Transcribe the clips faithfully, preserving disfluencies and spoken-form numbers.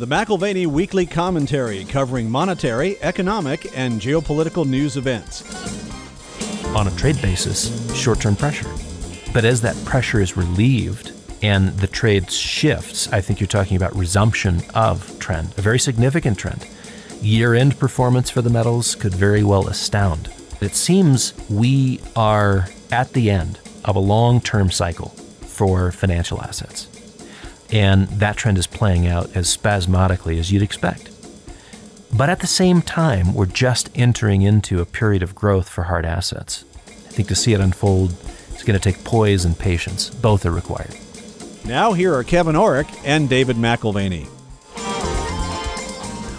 The McAlvany Weekly Commentary, covering monetary, economic, and geopolitical news events. On a trade basis, short-term pressure. But as that pressure is relieved and the trade shifts, I think you're talking about resumption of trend, a very significant trend. Year-end performance for the metals could very well astound. It seems we are at the end of a long-term cycle for financial assets. And that trend is playing out as spasmodically as you'd expect. But at the same time, we're just entering into a period of growth for hard assets. I think to see it unfold, it's going to take poise and patience. Both are required. Now here are Kevin Orrick and David McAlvany.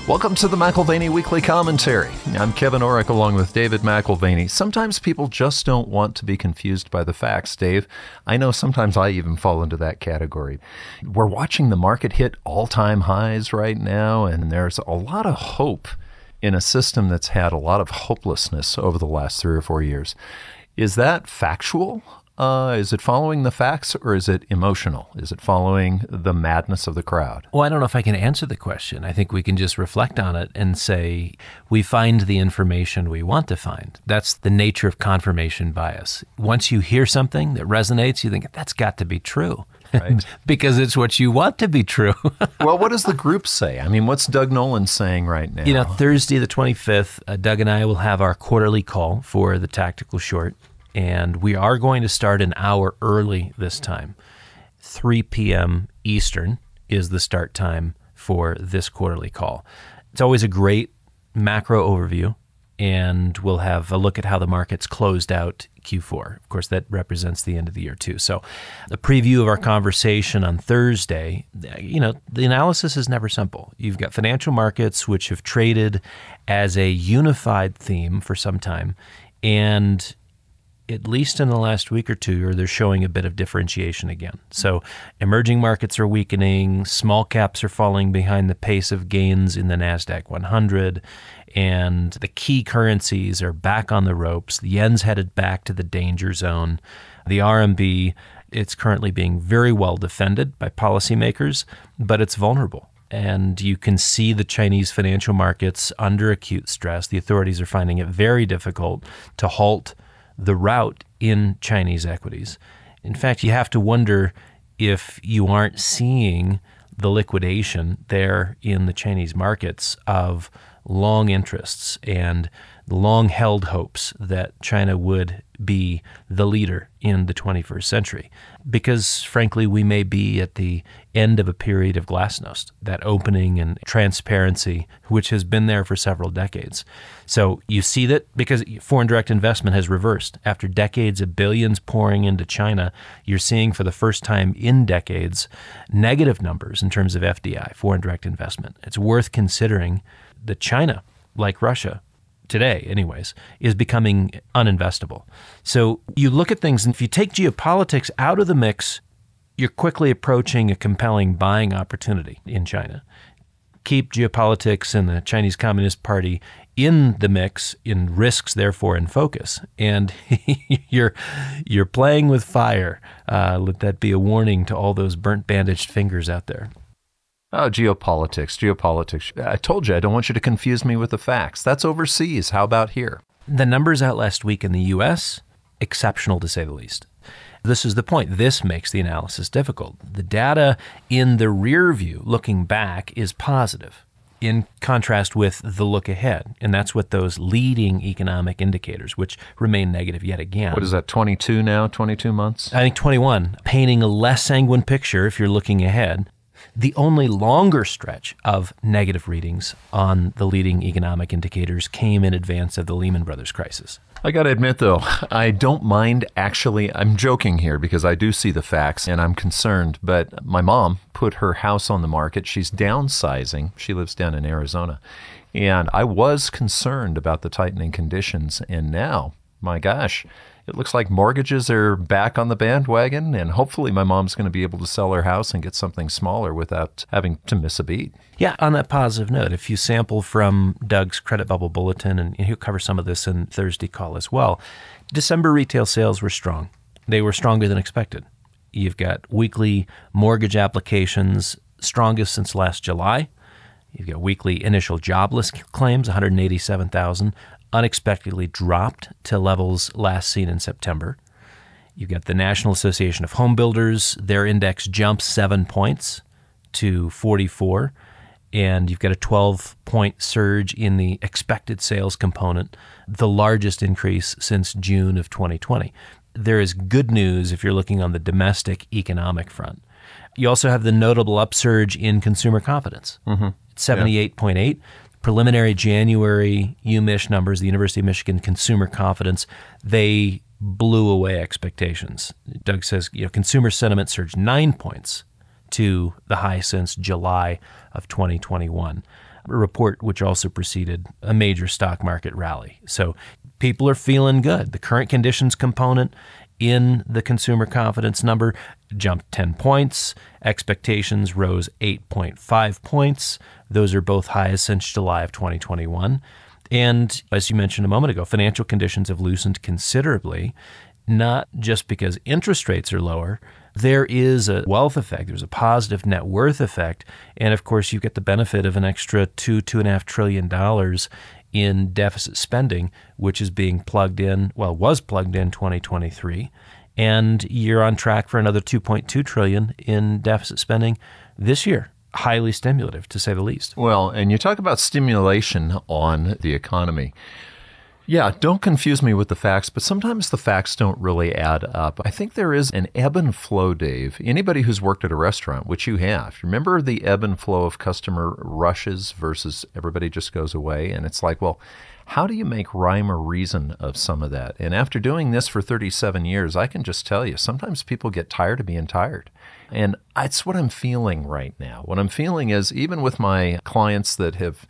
Welcome to the McAlvany Weekly Commentary. I'm Kevin Orrick along with David McAlvany. Sometimes people just don't want to be confused by the facts, Dave. I know sometimes I even fall into that category. We're watching the market hit all-time highs right now, and there's a lot of hope in a system that's had a lot of hopelessness over the last three or four years. Is that factual? Uh, is it following the facts, or is it emotional? Is it following the madness of the crowd? Well, I don't know if I can answer the question. I think we can just reflect on it and say we find the information we want to find. That's the nature of confirmation bias. Once you hear something that resonates, you think, that's got to be true. Right. Because it's what you want to be true. Well, what does the group say? I mean, what's Doug Nolan saying right now? You know, Thursday the twenty-fifth, uh, Doug and I will have our quarterly call for the tactical short. And we are going to start an hour early this time. three p.m. Eastern is the start time for this quarterly call. It's always a great macro overview, and we'll have a look at how the markets closed out Q four. Of course, that represents the end of the year too. So a preview of our conversation on Thursday, you know, the analysis is never simple. You've got financial markets, which have traded as a unified theme for some time, and at least in the last week or two, or they're showing a bit of differentiation again. So emerging markets are weakening, small caps are falling behind the pace of gains in the NASDAQ one hundred, and the key currencies are back on the ropes. The yen's headed back to the danger zone. The R M B, it's currently being very well defended by policymakers, but it's vulnerable. And you can see the Chinese financial markets under acute stress. The authorities are finding it very difficult to halt the rout in Chinese equities. In fact, you have to wonder if you aren't seeing the liquidation there in the Chinese markets of long interests and long-held hopes that China would be the leader in the twenty-first century. Because, frankly, we may be at the end of a period of glasnost, that opening and transparency, which has been there for several decades. So you see that because foreign direct investment has reversed. After decades of billions pouring into China, you're seeing for the first time in decades negative numbers in terms of F D I, foreign direct investment. It's worth considering that China, like Russia, today anyways, is becoming uninvestable. So you look at things, and if you take geopolitics out of the mix, you're quickly approaching a compelling buying opportunity in China. Keep geopolitics and the Chinese Communist Party in the mix, in risks, therefore, in focus. And you're you're playing with fire. Uh, let that be a warning to all those burnt bandaged fingers out there. Oh, geopolitics, geopolitics. I told you, I don't want you to confuse me with the facts. That's overseas. How about here? The numbers out last week in the U S, exceptional to say the least. This is the point. This makes the analysis difficult. The data in the rear view, looking back, is positive in contrast with the look ahead. And that's what those leading economic indicators, which remain negative yet again. What is that, twenty-two now, twenty-two months? I think twenty-one, painting a less sanguine picture if you're looking ahead. The only longer stretch of negative readings on the leading economic indicators came in advance of the Lehman Brothers crisis. I got to admit, though, I don't mind actually, I'm joking here because I do see the facts and I'm concerned, but my mom put her house on the market. She's downsizing. She lives down in Arizona. And I was concerned about the tightening conditions. And now, my gosh, it looks like mortgages are back on the bandwagon, and hopefully my mom's going to be able to sell her house and get something smaller without having to miss a beat. Yeah, on that positive note, if you sample from Doug's Credit Bubble Bulletin, and he'll cover some of this in Thursday call as well, December retail sales were strong. They were stronger than expected. You've got weekly mortgage applications, strongest since last July. You've got weekly initial jobless claims, one hundred eighty-seven thousand, unexpectedly dropped to levels last seen in September. You've got the National Association of Home Builders. Their index jumps seven points to forty-four. And you've got a twelve-point surge in the expected sales component, the largest increase since June of twenty twenty. There is good news if you're looking on the domestic economic front. You also have the notable upsurge in consumer confidence. Mm-hmm. seventy-eight point eight. Yeah. Preliminary January UMich numbers, the University of Michigan consumer confidence, they blew away expectations. Doug says, you know, consumer sentiment surged nine points to the high since July of twenty twenty-one, a report which also preceded a major stock market rally. So people are feeling good. The current conditions component in the consumer confidence number jumped ten points. Expectations rose eight point five points. Those are both highs since July of twenty twenty-one. And as you mentioned a moment ago, financial conditions have loosened considerably, not just because interest rates are lower. There is a wealth effect. There's a positive net worth effect. And of course, you get the benefit of an extra two, two and a half trillion dollars in deficit spending, which is being plugged in, well, was plugged in twenty twenty-three. And you're on track for another two point two trillion dollars in deficit spending this year. Highly stimulative, to say the least. Well, and you talk about stimulation on the economy. Yeah, don't confuse me with the facts, but sometimes the facts don't really add up. I think there is an ebb and flow, Dave. Anybody who's worked at a restaurant, which you have, remember the ebb and flow of customer rushes versus everybody just goes away? And it's like, well, how do you make rhyme or reason of some of that? And after doing this for thirty-seven years, I can just tell you, sometimes people get tired of being tired. And that's what I'm feeling right now. What I'm feeling is, even with my clients that have,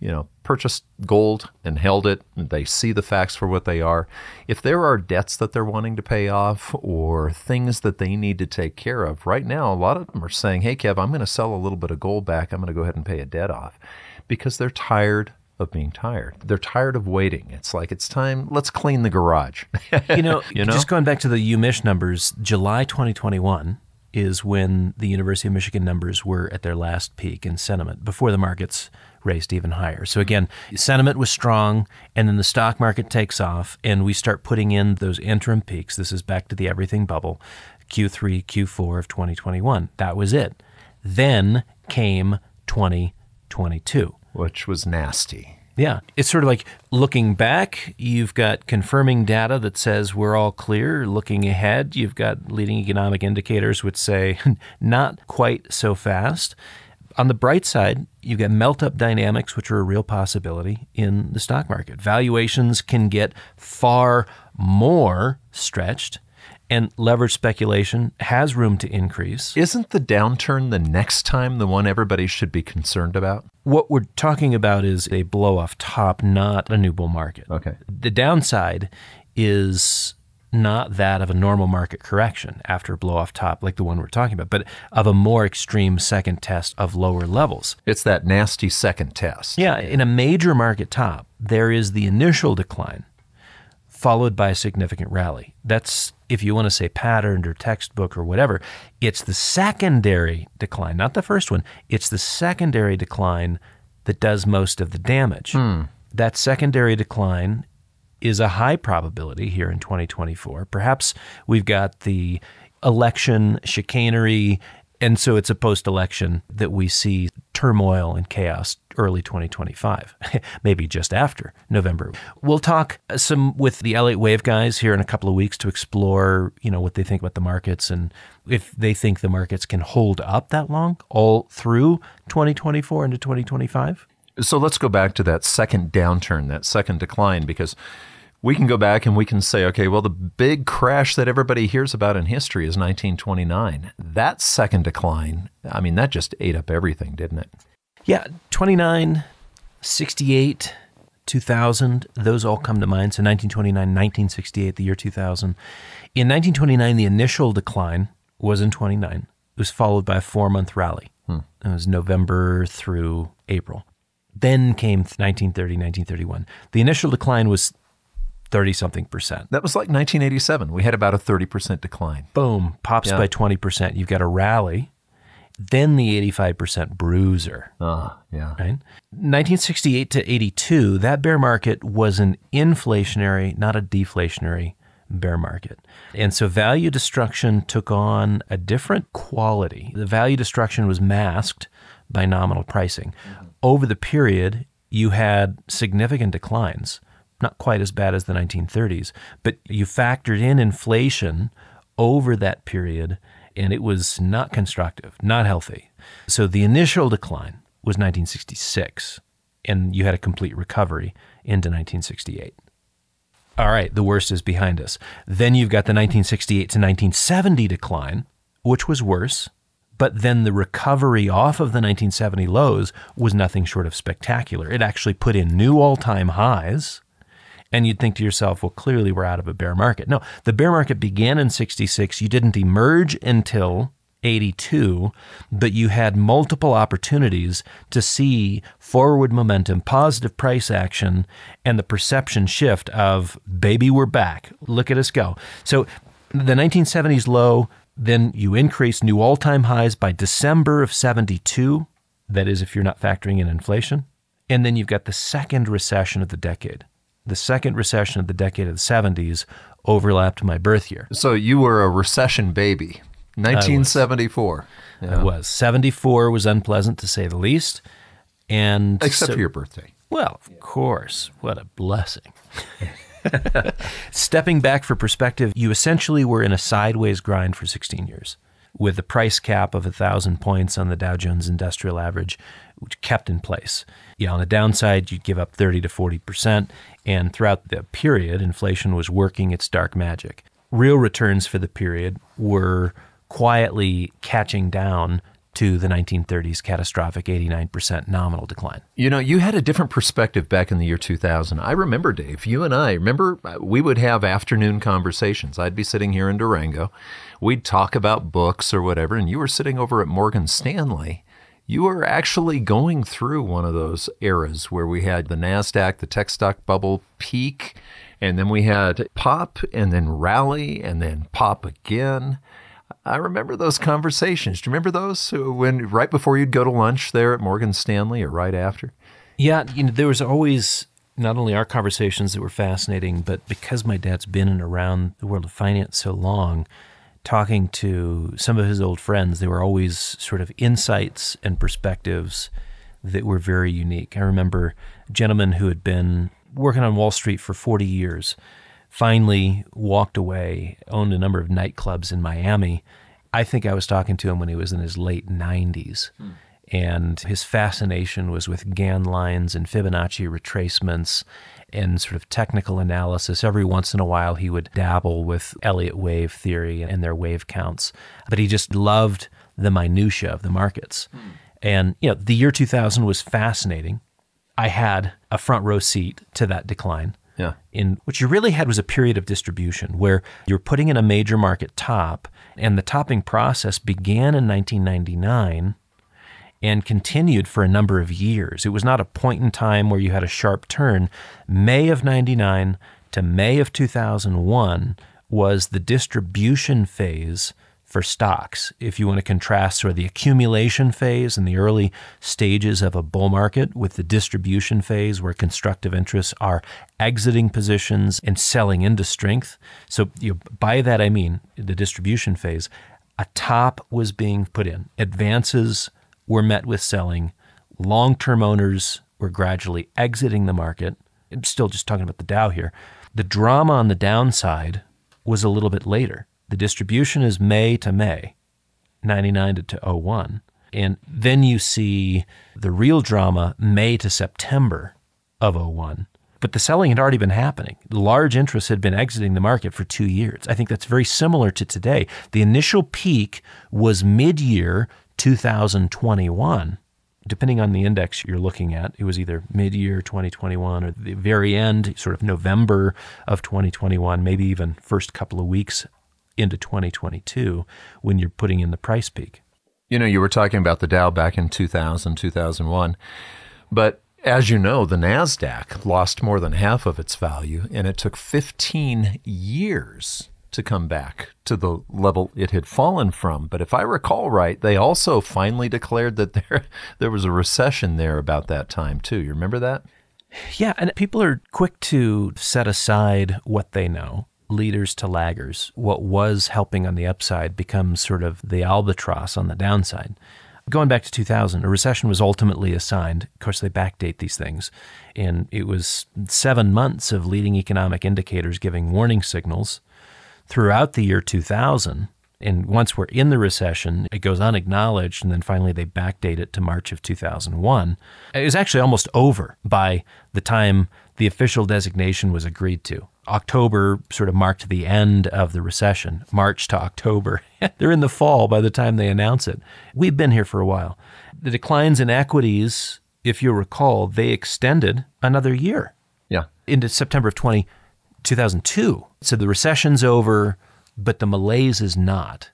you know, purchased gold and held it, and they see the facts for what they are, if there are debts that they're wanting to pay off or things that they need to take care of, right now, a lot of them are saying, hey, Kev, I'm going to sell a little bit of gold back. I'm going to go ahead and pay a debt off, because they're tired of being tired. They're tired of waiting. It's like, it's time, let's clean the garage. You know, you know, just going back to the UMich numbers, July twenty twenty-one is when the University of Michigan numbers were at their last peak in sentiment, before the markets raced even higher. So again, sentiment was strong, and then the stock market takes off, and we start putting in those interim peaks. This is back to the everything bubble, Q three, Q four of twenty twenty-one. That was it. Then came twenty twenty-two. Which was nasty. Yeah. It's sort of like looking back, you've got confirming data that says we're all clear. Looking ahead, you've got leading economic indicators which say not quite so fast. On the bright side, you've got melt-up dynamics, which are a real possibility in the stock market. Valuations can get far more stretched, and leveraged speculation has room to increase. Isn't the downturn the next time the one everybody should be concerned about? What we're talking about is a blow-off top, not a new bull market. Okay. The downside is not that of a normal market correction after a blow-off top like the one we're talking about, but of a more extreme second test of lower levels. It's that nasty second test. Yeah. In a major market top, there is the initial decline followed by a significant rally. That's, if you want to say patterned or textbook or whatever, it's the secondary decline, not the first one. It's the secondary decline that does most of the damage. Mm. That secondary decline is a high probability here in twenty twenty-four. Perhaps we've got the election chicanery, and so it's a post-election that we see turmoil and chaos early twenty twenty-five, maybe just after November. We'll talk some with the Elliott wave guys here in a couple of weeks to explore, you know, what they think about the markets and if they think the markets can hold up that long all through twenty twenty-four into twenty twenty-five. So let's go back to that second downturn, that second decline, because we can go back and we can say, okay, well, the big crash that everybody hears about in history is nineteen twenty-nine. That second decline, I mean, that just ate up everything, didn't it? Yeah, twenty-nine, sixty-eight, two thousand, those all come to mind. So nineteen twenty-nine, nineteen sixty-eight, the year two thousand. In nineteen twenty-nine, the initial decline was in twenty-nine. It was followed by a four-month rally. Hmm. It was November through April. Then came nineteen thirty, nineteen thirty-one. The initial decline was thirty-something percent. That was like nineteen eighty-seven. We had about a thirty percent decline. Boom. Pops yeah. by twenty percent. You've got a rally. then the eighty-five percent bruiser. Ah, uh, yeah. Right? nineteen sixty-eight to eighty-two, that bear market was an inflationary, not a deflationary bear market. And so value destruction took on a different quality. The value destruction was masked by nominal pricing. Mm-hmm. Over the period, you had significant declines, not quite as bad as the nineteen thirties, but you factored in inflation over that period, and it was not constructive, not healthy. So the initial decline was nineteen sixty-six, and you had a complete recovery into nineteen sixty-eight. All right, the worst is behind us. Then you've got the nineteen sixty-eight to nineteen seventy decline, which was worse, but then the recovery off of the nineteen seventy lows was nothing short of spectacular. It actually put in new all-time highs. And you'd think to yourself, well, clearly we're out of a bear market. No, the bear market began in sixty-six. You didn't emerge until eighty-two, but you had multiple opportunities to see forward momentum, positive price action, and the perception shift of, baby, we're back. Look at us go. So the nineteen seventies low, then you increase new all-time highs by December of seventy-two. That is, if you're not factoring in inflation. And then you've got the second recession of the decade. The second recession of the decade of the seventies overlapped my birth year. So you were a recession baby, nineteen seventy-four. I was. Yeah. I was. seventy-four was unpleasant, to say the least. And Except so, for your birthday. Well, of course. What a blessing. Stepping back for perspective, you essentially were in a sideways grind for sixteen years with the price cap of one thousand points on the Dow Jones Industrial Average, which kept in place. Yeah, on the downside, you'd give up thirty to forty percent. And throughout the period, inflation was working its dark magic. Real returns for the period were quietly catching down to the nineteen thirties catastrophic eighty-nine percent nominal decline. You know, you had a different perspective back in the year two thousand. I remember, Dave, you and I, remember we would have afternoon conversations. I'd be sitting here in Durango. We'd talk about books or whatever, and you were sitting over at Morgan Stanley. You were actually going through one of those eras where we had the NASDAQ, the tech stock bubble peak, and then we had pop and then rally and then pop again. I remember those conversations. Do you remember those when right before you'd go to lunch there at Morgan Stanley or right after? Yeah, you know, there was always not only our conversations that were fascinating, but because my dad's been in around the world of finance so long, talking to some of his old friends, there were always sort of insights and perspectives that were very unique. I remember a gentleman who had been working on Wall Street for forty years, finally walked away, owned a number of nightclubs in Miami. I think I was talking to him when he was in his late nineties. Hmm. And his fascination was with Gann lines and Fibonacci retracements and sort of technical analysis. Every once in a while, he would dabble with Elliott wave theory and their wave counts. But he just loved the minutia of the markets. Mm. And you know, the year two thousand was fascinating. I had a front row seat to that decline. Yeah. In what you really had was a period of distribution where you're putting in a major market top, and the topping process began in nineteen ninety-nine and continued for a number of years. It was not a point in time where you had a sharp turn. May of ninety-nine to May of two thousand one was the distribution phase for stocks. If you want to contrast sort of the accumulation phase in the early stages of a bull market with the distribution phase where constructive interests are exiting positions and selling into strength. So you know, by that I mean the distribution phase, a top was being put in. Advances were met with selling. Long-term owners were gradually exiting the market. I'm still just talking about the Dow here. The drama on the downside was a little bit later. The distribution is May to May, ninety-nine to oh one. And then you see the real drama May to September of oh one. But the selling had already been happening. Large interests had been exiting the market for two years. I think that's very similar to today. The initial peak was mid-year two thousand twenty-one, depending on the index you're looking at. It was either mid-year twenty twenty-one or the very end, sort of November of twenty twenty-one, maybe even first couple of weeks into twenty twenty-two when you're putting in the price peak. You know, you were talking about the Dow back in two thousand, two thousand one, but as you know, the NASDAQ lost more than half of its value, and it took fifteen years to come back to the level it had fallen from. But if I recall right, they also finally declared that there there was a recession there about that time too. You remember that? Yeah, and people are quick to set aside what they know. Leaders to laggers. What was helping on the upside becomes sort of the albatross on the downside. Going back to two thousand, a recession was ultimately assigned. Of course, they backdate these things. And it was seven months of leading economic indicators giving warning signals throughout the year two thousand. And once we're in the recession, it goes unacknowledged. And then finally, they backdate it to March of two thousand one. It was actually almost over by the time the official designation was agreed to. October sort of marked the end of the recession, March to October. They're in the fall by the time they announce it. We've been here for a while. The declines in equities, if you recall, they extended another year. Yeah. Into September of two thousand two. So the recession's over, but the malaise is not.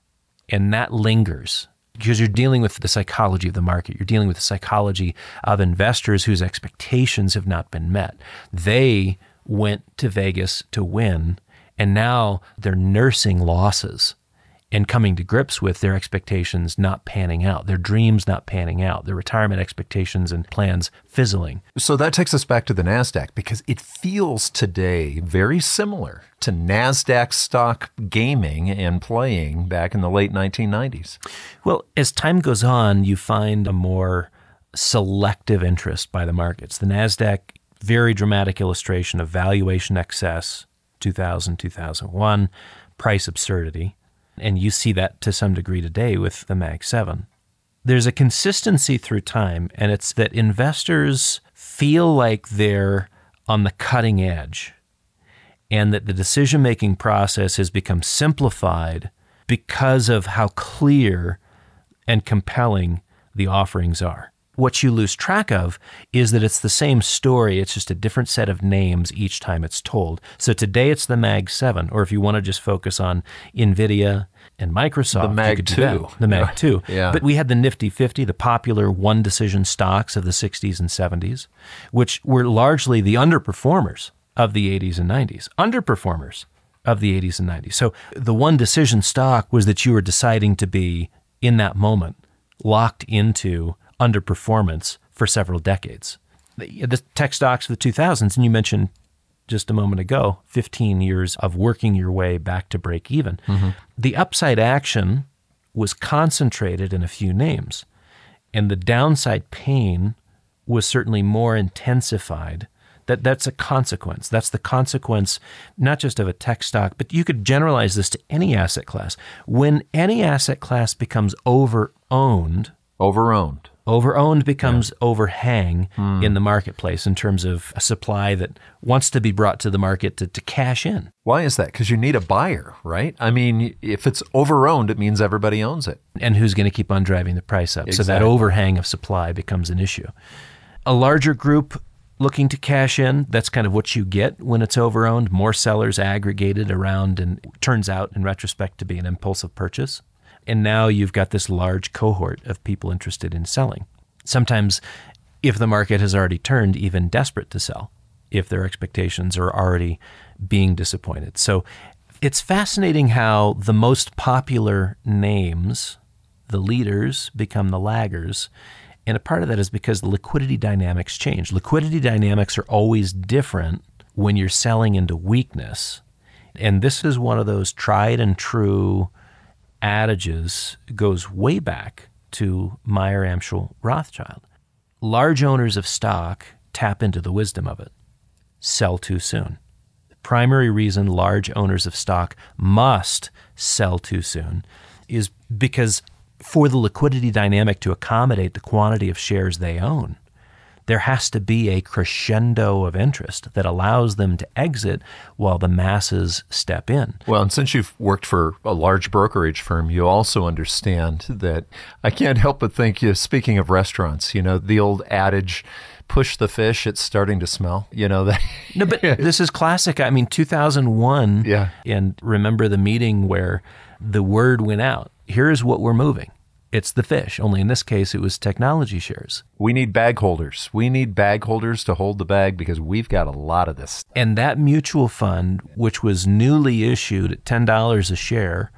And that lingers because you're dealing with the psychology of the market. You're dealing with the psychology of investors whose expectations have not been met. They went to Vegas to win, and now they're nursing losses and coming to grips with their expectations not panning out, their dreams not panning out, their retirement expectations and plans fizzling. So that takes us back to the NASDAQ, because it feels today very similar to NASDAQ stock gaming and playing back in the late nineteen nineties. Well, as time goes on, you find a more selective interest by the markets. The NASDAQ, very dramatic illustration of valuation excess, two thousand, two thousand one, price absurdity. And you see that to some degree today with the Mag seven. There's a consistency through time, and it's that investors feel like they're on the cutting edge and that the decision-making process has become simplified because of how clear and compelling the offerings are. What you lose track of is that it's the same story. It's just a different set of names each time it's told. So today it's the Mag seven, or if you want to just focus on Nvidia and Microsoft. The Mag two. The Mag two. Yeah. But we had the Nifty fifty, the popular one-decision stocks of the sixties and seventies, which were largely the underperformers of the eighties and nineties. Underperformers of the eighties and nineties. So the one-decision stock was that you were deciding to be, in that moment, locked into underperformance for several decades. The, the tech stocks of the two thousands, and you mentioned just a moment ago, fifteen years of working your way back to break even. Mm-hmm. The upside action was concentrated in a few names, and the downside pain was certainly more intensified. That that's a consequence. That's the consequence, not just of a tech stock, but you could generalize this to any asset class. When any asset class becomes over-owned, over-owned. Overowned becomes yeah. overhang mm. in the marketplace in terms of a supply that wants to be brought to the market to, to cash in. Why is that? Because you need a buyer, right? I mean, if it's overowned, it means everybody owns it. And who's going to keep on driving the price up? Exactly. So that overhang of supply becomes an issue. A larger group looking to cash in, that's kind of what you get when it's overowned. More sellers aggregated around, and turns out in retrospect to be an impulsive purchase. And now you've got this large cohort of people interested in selling. Sometimes if the market has already turned, even desperate to sell, if their expectations are already being disappointed. So it's fascinating how the most popular names, the leaders, become the laggers. And a part of that is because the liquidity dynamics change. Liquidity dynamics are always different when you're selling into weakness. And this is one of those tried and true adages, goes way back to Meyer Amschel Rothschild. Large owners of stock tap into the wisdom of it. Sell too soon. The primary reason large owners of stock must sell too soon is because for the liquidity dynamic to accommodate the quantity of shares they own, there has to be a crescendo of interest that allows them to exit while the masses step in. Well, and since you've worked for a large brokerage firm, you also understand that I can't help but think, you know, speaking of restaurants, you know, the old adage, push the fish, it's starting to smell, you know. That no, but this is classic. I mean, two thousand one, yeah. And remember the meeting where the word went out, here's what we're moving. it's the fish, only in this case, it was technology shares. We need bag holders. We need bag holders to hold the bag because we've got a lot of this. And that mutual fund, which was newly issued at ten dollars a share,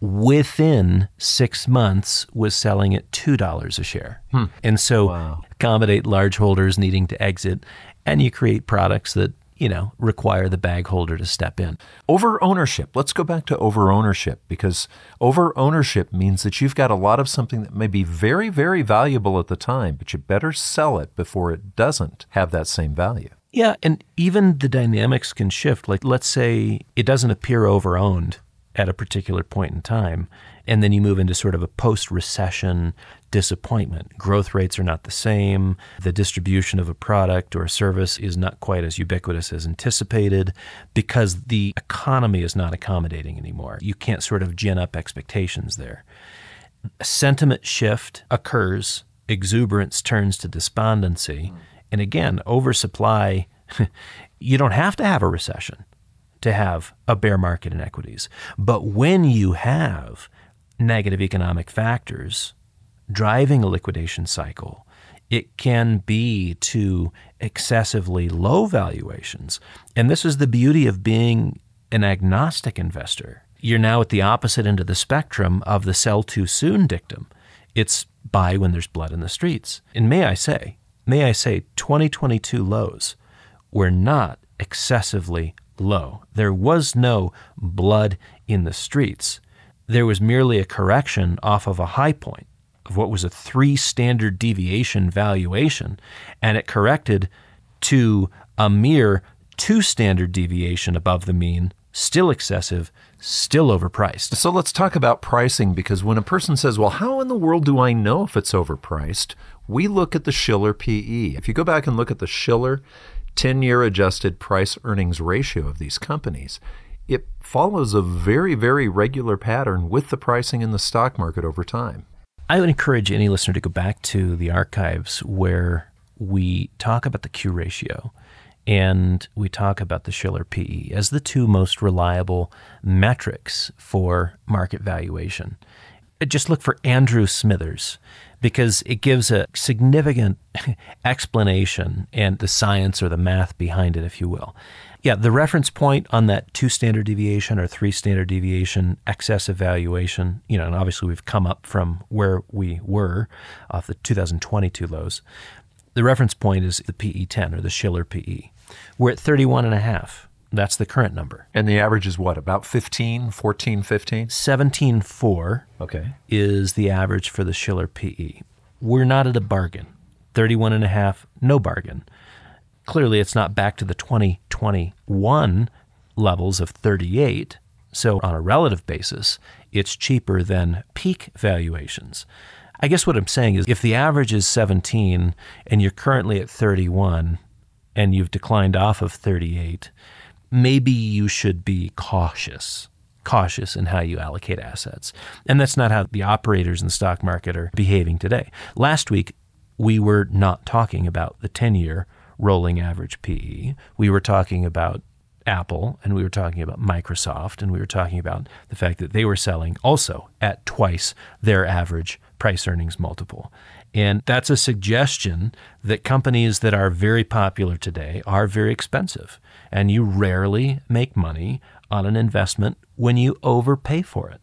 within six months was selling at two dollars a share. Hmm. And so wow. accommodate large holders needing to exit, and you create products that, you know, require the bag holder to step in. Over ownership. Let's go back to over ownership, because over ownership means that you've got a lot of something that may be very, very valuable at the time, but you better sell it before it doesn't have that same value. Yeah. And even the dynamics can shift. Like, let's say it doesn't appear over owned at a particular point in time, and then you move into sort of a post-recession disappointment. Growth rates are not the same. The distribution of a product or a service is not quite as ubiquitous as anticipated because the economy is not accommodating anymore. You can't sort of gin up expectations there. A sentiment shift occurs. Exuberance turns to despondency. And again, oversupply, you don't have to have a recession to have a bear market in equities. But when you have negative economic factors driving a liquidation cycle, it can be to excessively low valuations. And this is the beauty of being an agnostic investor. You're now at the opposite end of the spectrum of the sell too soon dictum. It's buy when there's blood in the streets. And may I say, may I say twenty twenty-two lows were not excessively low. There was no blood in the streets. There was merely a correction off of a high point of what was a three standard deviation valuation, and it corrected to a mere two standard deviation above the mean, still excessive, still overpriced. So let's talk about pricing, because when a person says, well, how in the world do I know if it's overpriced? We look at the Shiller P E. If you go back and look at the Shiller ten-year adjusted price earnings ratio of these companies, it follows a very, very regular pattern with the pricing in the stock market over time. I would encourage any listener to go back to the archives where we talk about the Q ratio and we talk about the Shiller P E as the two most reliable metrics for market valuation. Just look for Andrew Smithers, because it gives a significant explanation and the science or the math behind it, if you will. Yeah, the reference point on that two standard deviation or three standard deviation excessive valuation, you know, and obviously we've come up from where we were off the two thousand twenty-two lows. The reference point is the P E ten or the Shiller P E. We're at thirty-one and a half. That's the current number. And the average is what? About fifteen, fourteen, fifteen? seventeen point four okay. is the average for the Shiller P E. We're not at a bargain. thirty-one point five, no bargain. Clearly, it's not back to the twenty twenty-one levels of thirty-eight. So on a relative basis, it's cheaper than peak valuations. I guess what I'm saying is if the average is seventeen and you're currently at thirty-one and you've declined off of thirty-eight, maybe you should be cautious, cautious in how you allocate assets. And that's not how the operators in the stock market are behaving today. Last week, we were not talking about the ten-year rolling average P E. We were talking about Apple, and we were talking about Microsoft, and we were talking about the fact that they were selling also at twice their average price earnings multiple. And that's a suggestion that companies that are very popular today are very expensive, and you rarely make money on an investment when you overpay for it.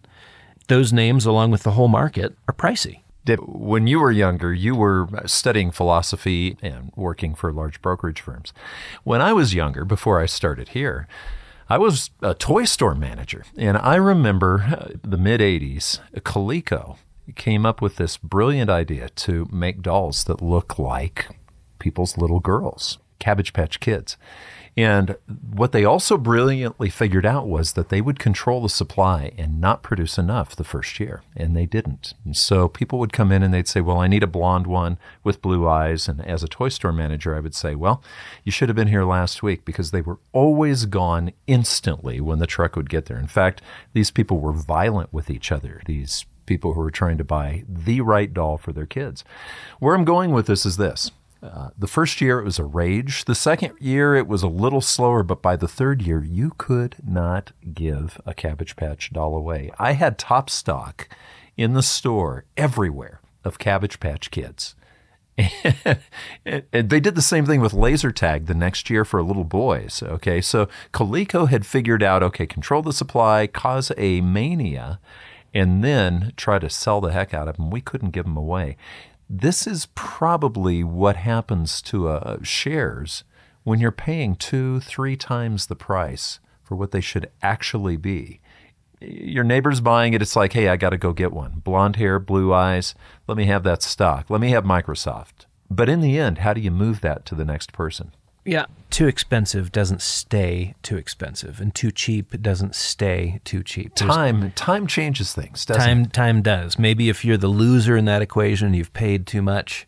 Those names, along with the whole market, are pricey. Did, when you were younger, you were studying philosophy and working for large brokerage firms. When I was younger, before I started here, I was a toy store manager. And I remember the mid-eighties, Coleco came up with this brilliant idea to make dolls that look like people's little girls, Cabbage Patch Kids. And what they also brilliantly figured out was that they would control the supply and not produce enough the first year, and they didn't. And so people would come in and they'd say, well, I need a blonde one with blue eyes. And as a toy store manager, I would say, well, you should have been here last week, because they were always gone instantly when the truck would get there. In fact, these people were violent with each other, these people who were trying to buy the right doll for their kids. Where I'm going with this is this. Uh, the first year, it was a rage. The second year, it was a little slower. But by the third year, you could not give a Cabbage Patch doll away. I had top stock in the store, everywhere, of Cabbage Patch Kids. And they did the same thing with laser tag the next year for little boys. Okay, so Coleco had figured out, okay, control the supply, cause a mania, and then try to sell the heck out of them. We couldn't give them away. This is probably what happens to uh, shares when you're paying two, three times the price for what they should actually be. Your neighbor's buying it. It's like, hey, I got to go get one. Blonde hair, blue eyes. Let me have that stock. Let me have Microsoft. But in the end, how do you move that to the next person? Yeah. Too expensive doesn't stay too expensive, and too cheap doesn't stay too cheap. There's, time time changes things, doesn't time, it? Time does. Maybe if you're the loser in that equation, you've paid too much.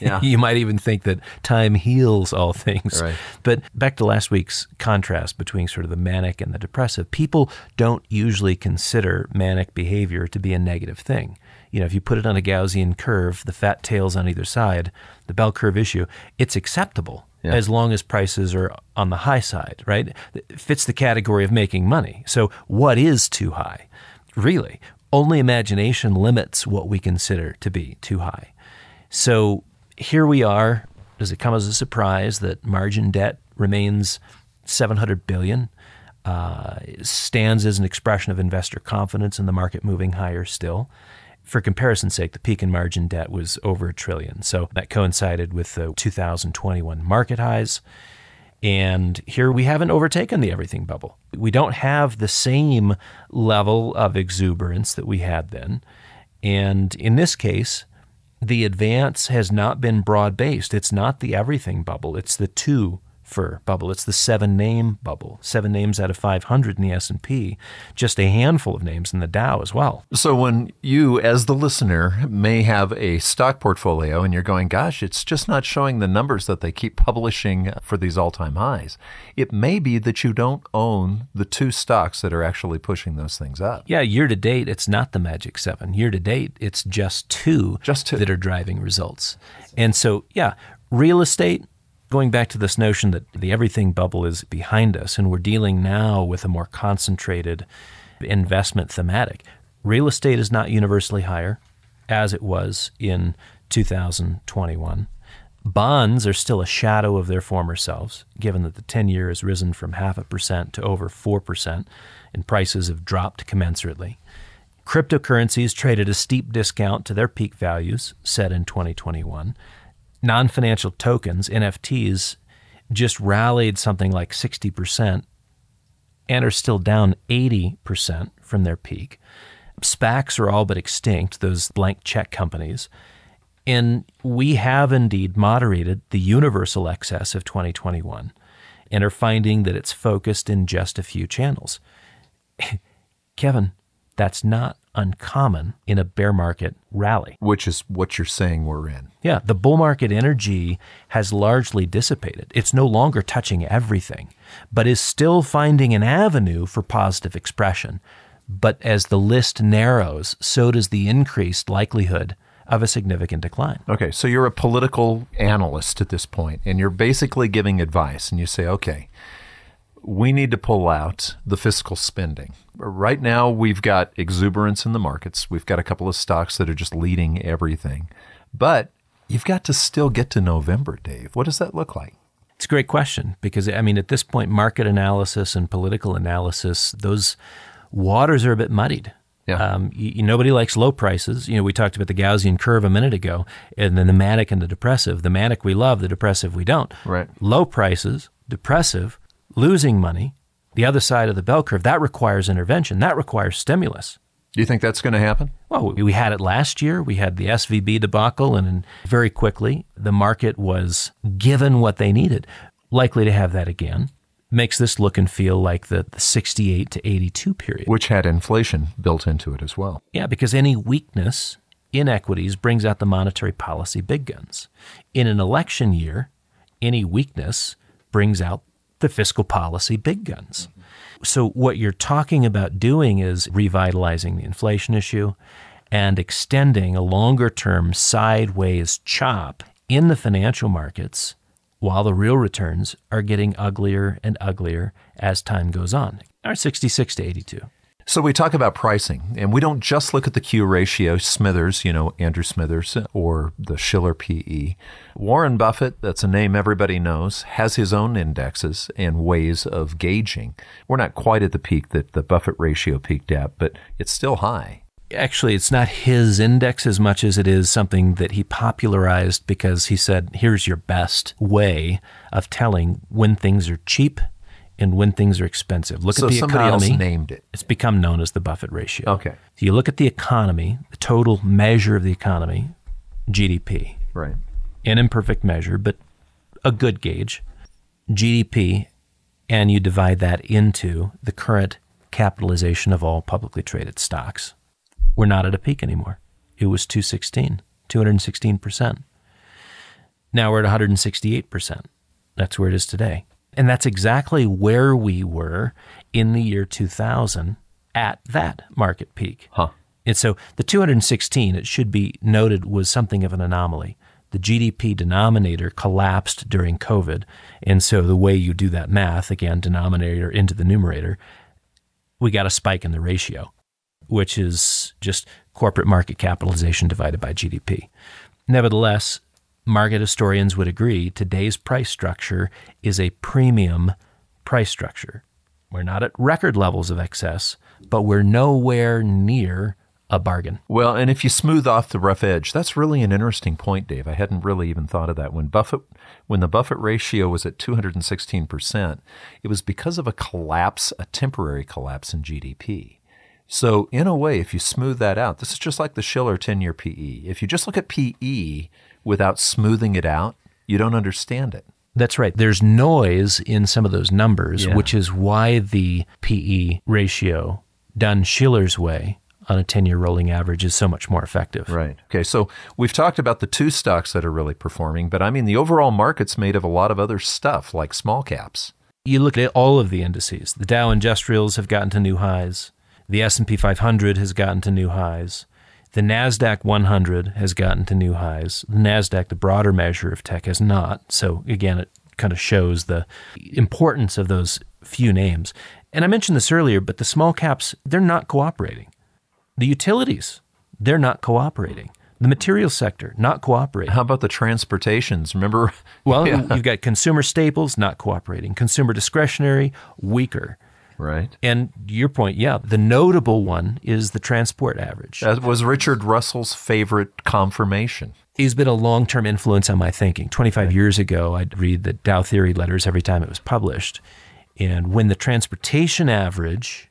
Yeah. You might even think that time heals all things. Right. But back to last week's contrast between sort of the manic and the depressive, people don't usually consider manic behavior to be a negative thing. You know, if you put it on a Gaussian curve, the fat tails on either side, the bell curve issue, it's acceptable. Yeah. As long as prices are on the high side, right? It fits the category of making money. So what is too high? Really, only imagination limits what we consider to be too high. So here we are. Does it come as a surprise that margin debt remains seven hundred billion dollars? Uh, stands as an expression of investor confidence in the market moving higher still. For comparison's sake, the peak in margin debt was over a trillion. So that coincided with the two thousand twenty-one market highs. And here we haven't overtaken the everything bubble. We don't have the same level of exuberance that we had then. And in this case, the advance has not been broad-based. It's not the everything bubble. It's the two fur bubble. It's the seven-name bubble. Seven names out of five hundred in the S and P, just a handful of names in the Dow as well. So when you, as the listener, may have a stock portfolio and you're going, gosh, it's just not showing the numbers that they keep publishing for these all-time highs, it may be that you don't own the two stocks that are actually pushing those things up. Yeah, year-to-date, it's not the Magic Seven. Year-to-date, it's just two, just two that are driving results. And so, yeah, real estate, going back to this notion that the everything bubble is behind us and we're dealing now with a more concentrated investment thematic, real estate is not universally higher as it was in two thousand twenty-one. Bonds are still a shadow of their former selves, given that the ten-year has risen from half a percent to over four percent, and prices have dropped commensurately. Cryptocurrencies traded a steep discount to their peak values set in twenty twenty-one. Non-financial tokens, N F Ts, just rallied something like sixty percent and are still down eighty percent from their peak. SPACs are all but extinct, those blank check companies. And we have indeed moderated the universal excess of twenty twenty-one and are finding that it's focused in just a few channels. Kevin, that's not uncommon in a bear market rally. Which is what you're saying we're in. Yeah, the bull market energy has largely dissipated. It's no longer touching everything, but is still finding an avenue for positive expression. But as the list narrows, so does the increased likelihood of a significant decline. Okay, so you're a political analyst at this point, and you're basically giving advice, and you say, okay, we need to pull out the fiscal spending. Right now, we've got exuberance in the markets. We've got a couple of stocks that are just leading everything. But you've got to still get to November, Dave. What does that look like? It's a great question because, I mean, at this point, market analysis and political analysis, those waters are a bit muddied. Yeah. Um, you, nobody likes low prices. You know, we talked about the Gaussian curve a minute ago, and then the manic and the depressive. The manic we love, the depressive we don't. Right. Low prices, depressive, losing money, the other side of the bell curve, that requires intervention. That requires stimulus. Do you think that's going to happen? Well, we had it last year. We had the S V B debacle, and very quickly, the market was given what they needed. Likely to have that again. Makes this look and feel like the, the sixty-eight to eighty-two period. Which had inflation built into it as well. Yeah, because any weakness in equities brings out the monetary policy big guns. In an election year, any weakness brings out the fiscal policy big guns. So what you're talking about doing is revitalizing the inflation issue and extending a longer-term sideways chop in the financial markets while the real returns are getting uglier and uglier as time goes on, or sixty-six to eighty-two. So we talk about pricing, and we don't just look at the Q ratio, Smithers, you know, Andrew Smithers, or the Shiller P E. Warren Buffett, that's a name everybody knows, has his own indexes and ways of gauging. We're not quite at the peak that the Buffett ratio peaked at, but it's still high. Actually, it's not his index as much as it is something that he popularized because he said, here's your best way of telling when things are cheap and when things are expensive. Look so at the somebody economy. Else named it. It's become known as the Buffett ratio. Okay. So you look at the economy, the total measure of the economy, G D P. Right. An imperfect measure, but a good gauge. G D P, and you divide that into the current capitalization of all publicly traded stocks. We're not at a peak anymore. It was two sixteen, two hundred sixteen percent. Now we're at one hundred sixty-eight percent. That's where it is today. And that's exactly where we were in the year two thousand at that market peak. Huh. And so the two hundred sixteen, it should be noted, was something of an anomaly. The G D P denominator collapsed during COVID. And so the way you do that math, again, denominator into the numerator, we got a spike in the ratio, which is just corporate market capitalization divided by G D P. Nevertheless, market historians would agree today's price structure is a premium price structure. We're not at record levels of excess, but we're nowhere near a bargain. Well, and if you smooth off the rough edge, that's really an interesting point, Dave. I hadn't really even thought of that. When Buffett, when the Buffett ratio was at two hundred sixteen percent, it was because of a collapse, a temporary collapse in G D P. So in a way, if you smooth that out, this is just like the Shiller ten-year P E. If you just look at P E without smoothing it out, you don't understand it. That's right. There's noise in some of those numbers, yeah. Which is why the P E ratio done Shiller's way on a ten-year rolling average is so much more effective. Right. Okay. So we've talked about the two stocks that are really performing, but I mean, the overall market's made of a lot of other stuff like small caps. You look at all of the indices. The Dow Industrials have gotten to new highs. The S and P five hundred has gotten to new highs. The NASDAQ one hundred has gotten to new highs. The NASDAQ, the broader measure of tech, has not. So again, it kind of shows the importance of those few names. And I mentioned this earlier, but the small caps, they're not cooperating. The utilities, they're not cooperating. The material sector, not cooperating. How about the transportations? Remember? Well, yeah. You've got consumer staples, not cooperating. Consumer discretionary, weaker. Right. And your point, yeah, the notable one is the transport average. That was Richard Russell's favorite confirmation. He's been a long-term influence on my thinking. twenty-five right. years ago, I'd read the Dow Theory letters every time it was published. And when the transportation average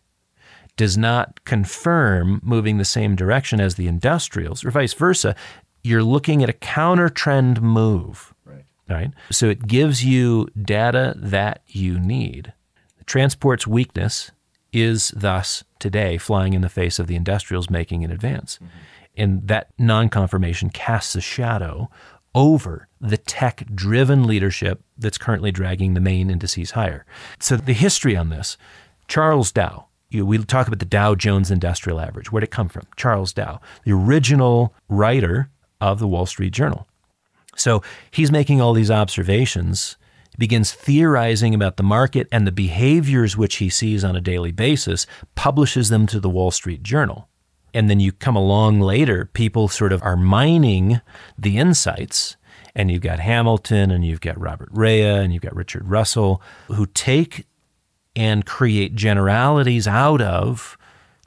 does not confirm moving the same direction as the industrials, or vice versa, you're looking at a counter-trend move. Right. Right. So it gives you data that you need. Transport's weakness is thus today flying in the face of the industrials making an advance. Mm-hmm. And that non-confirmation casts a shadow over the tech-driven leadership that's currently dragging the main indices higher. So the history on this, Charles Dow, you, we talk about the Dow Jones Industrial Average. Where'd it come from? Charles Dow, the original writer of the Wall Street Journal. So he's making all these observations, begins theorizing about the market and the behaviors which he sees on a daily basis, publishes them to the Wall Street Journal. And then you come along later, people sort of are mining the insights, and you've got Hamilton, and you've got Robert Rea, and you've got Richard Russell, who take and create generalities out of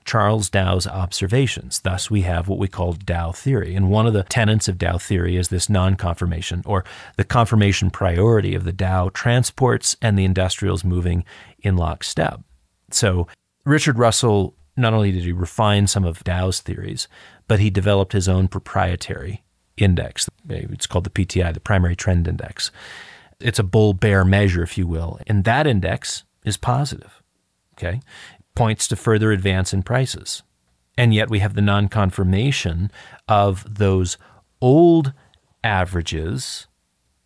Charles Dow's observations. Thus, we have what we call Dow theory. And one of the tenets of Dow theory is this non-confirmation, or the confirmation priority of the Dow transports and the industrials moving in lockstep. So Richard Russell, not only did he refine some of Dow's theories, but he developed his own proprietary index. It's called the P T I, the Primary Trend Index. It's a bull-bear measure, if you will. And that index is positive. Okay. Points to further advance in prices. And yet we have the non-confirmation of those old averages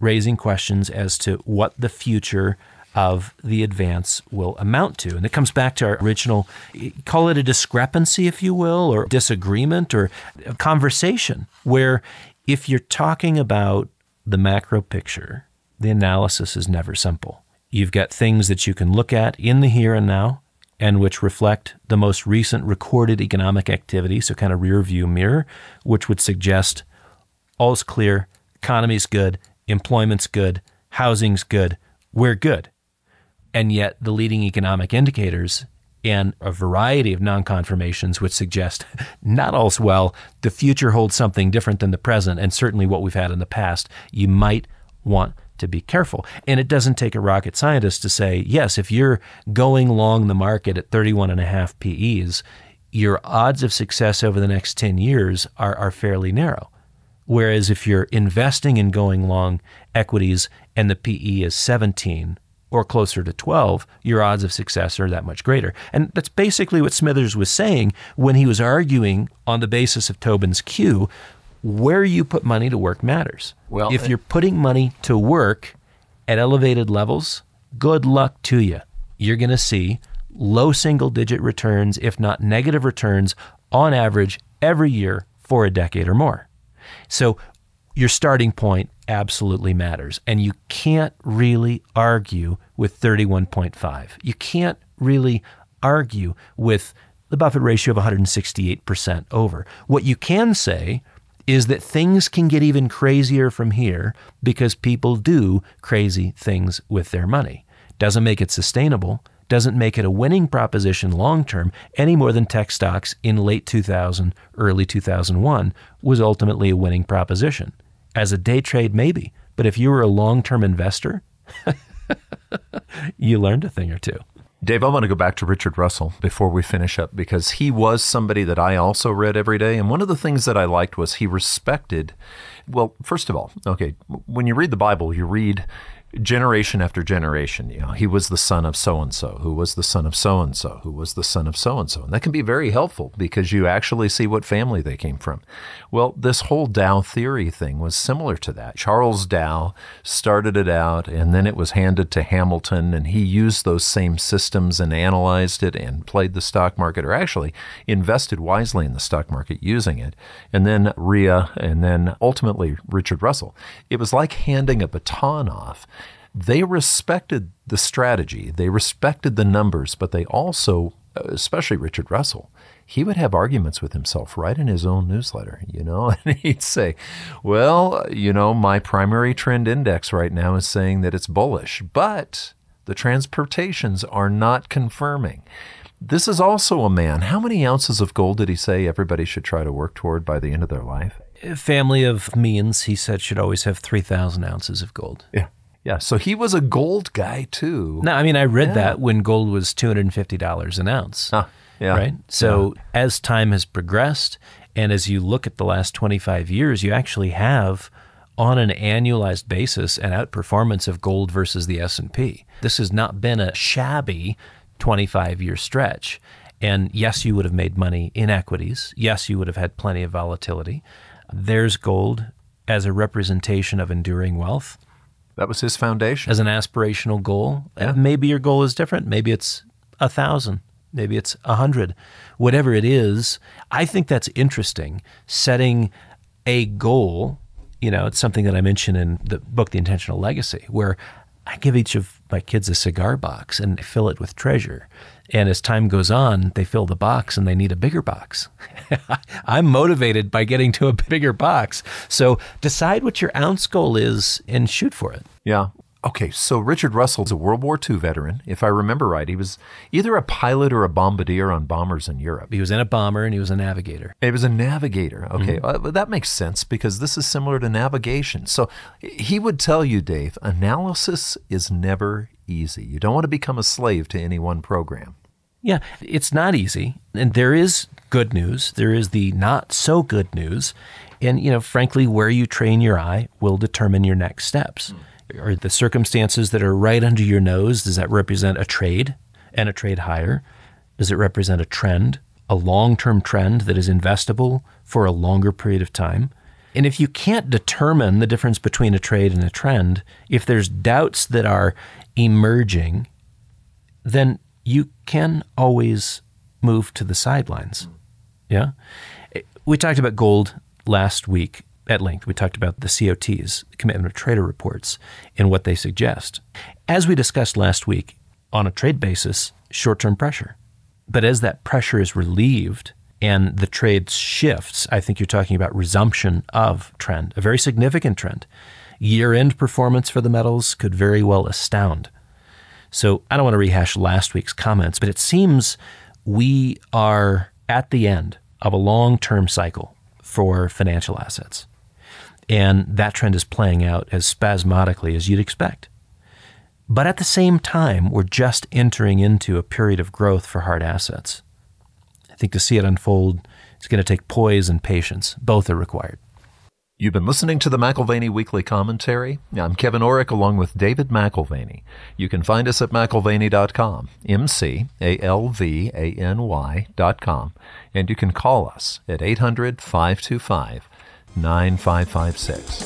raising questions as to what the future of the advance will amount to. And it comes back to our original, call it a discrepancy, if you will, or disagreement or a conversation, where if you're talking about the macro picture, the analysis is never simple. You've got things that you can look at in the here and now, and which reflect the most recent recorded economic activity, so kind of rear view mirror, which would suggest all's clear, economy's good, employment's good, housing's good, we're good. And yet the leading economic indicators and a variety of non-confirmations which suggest not all's well, the future holds something different than the present, and certainly what we've had in the past, you might want to be careful. And it doesn't take a rocket scientist to say, yes, if you're going long the market at thirty-one and a half P Es, your odds of success over the next ten years are, are fairly narrow. Whereas if you're investing in going long equities and the P E is seventeen or closer to twelve, your odds of success are that much greater. And that's basically what Smithers was saying when he was arguing on the basis of Tobin's Q, where you put money to work matters. Well, if you're putting money to work at elevated levels, good luck to you. You're going to see low single digit returns, if not negative returns, on average every year for a decade or more. So your starting point absolutely matters. And you can't really argue with thirty-one point five. You can't really argue with the Buffett ratio of one hundred sixty-eight percent over. What you can say is that things can get even crazier from here because people do crazy things with their money. Doesn't make it sustainable, doesn't make it a winning proposition long-term any more than tech stocks in late two thousand, early two thousand one was ultimately a winning proposition. As a day trade, maybe, but if you were a long-term investor, you learned a thing or two. Dave, I want to go back to Richard Russell before we finish up, because he was somebody that I also read every day. And one of the things that I liked was he respected, well, first of all, okay, when you read the Bible, you read generation after generation. You know, he was the son of so-and-so, who was the son of so-and-so, who was the son of so-and-so. And that can be very helpful because you actually see what family they came from. Well, this whole Dow theory thing was similar to that. Charles Dow started it out, and then it was handed to Hamilton, and he used those same systems and analyzed it and played the stock market, or actually invested wisely in the stock market using it. And then Rea, and then ultimately Richard Russell. It was like handing a baton off. They respected the strategy, they respected the numbers, but they also, especially Richard Russell, he would have arguments with himself right in his own newsletter, you know, and he'd say, well, you know, my primary trend index right now is saying that it's bullish, but the transportations are not confirming. This is also a man. How many ounces of gold did he say everybody should try to work toward by the end of their life? A family of means, he said, should always have three thousand ounces of gold. Yeah. Yeah, so he was a gold guy too. No, I mean, I read yeah. that when gold was two hundred fifty dollars an ounce, huh. yeah. right? So yeah. as time has progressed and as you look at the last twenty-five years, you actually have on an annualized basis an outperformance of gold versus the S and P. This has not been a shabby twenty-five-year stretch. And yes, you would have made money in equities. Yes, you would have had plenty of volatility. There's gold as a representation of enduring wealth. That was his foundation. As an aspirational goal. Yeah. Maybe your goal is different. Maybe it's a thousand. Maybe it's a hundred. Whatever it is, I think that's interesting. Setting a goal, you know, it's something that I mention in the book, The Intentional Legacy, where I give each of my kids a cigar box and I fill it with treasure. And as time goes on, they fill the box and they need a bigger box. I'm motivated by getting to a bigger box. So decide what your ounce goal is and shoot for it. Yeah. Okay. So Richard Russell's a World War Two veteran. If I remember right, he was either a pilot or a bombardier on bombers in Europe. He was in a bomber and he was a navigator. He was a navigator. Okay. Mm-hmm. uh, that makes sense because this is similar to navigation. So he would tell you, Dave, analysis is never easy. You don't want to become a slave to any one program. Yeah, it's not easy. And there is good news. There is the not so good news. And, you know, frankly, where you train your eye will determine your next steps. Mm. Are the circumstances that are right under your nose, does that represent a trade and a trade higher? Does it represent a trend, a long-term trend that is investable for a longer period of time? And if you can't determine the difference between a trade and a trend, if there's doubts that are emerging, then you can always move to the sidelines. Yeah. We talked about gold last week at length. We talked about the C O Ts, Commitment of Trader Reports, and what they suggest. As we discussed last week, on a trade basis, short-term pressure. But as that pressure is relieved and the trade shifts, I think you're talking about resumption of trend, a very significant trend. Year-end performance for the metals could very well astound. So I don't want to rehash last week's comments, but it seems we are at the end of a long-term cycle for financial assets. And that trend is playing out as spasmodically as you'd expect. But at the same time, we're just entering into a period of growth for hard assets. I think to see it unfold, it's going to take poise and patience. Both are required. You've been listening to the McAlvany Weekly Commentary. I'm Kevin Orrick along with David McAlvany. You can find us at McAlvany dot com, M C A L V A N Y dot com. And you can call us at eight hundred, five two five, nine five five six.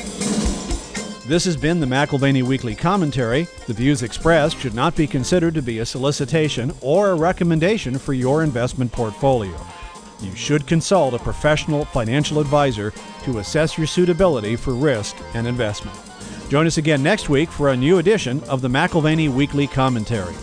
This has been the McAlvany Weekly Commentary. The views expressed should not be considered to be a solicitation or a recommendation for your investment portfolio. You should consult a professional financial advisor to assess your suitability for risk and investment. Join us again next week for a new edition of the McAlvany Weekly Commentary.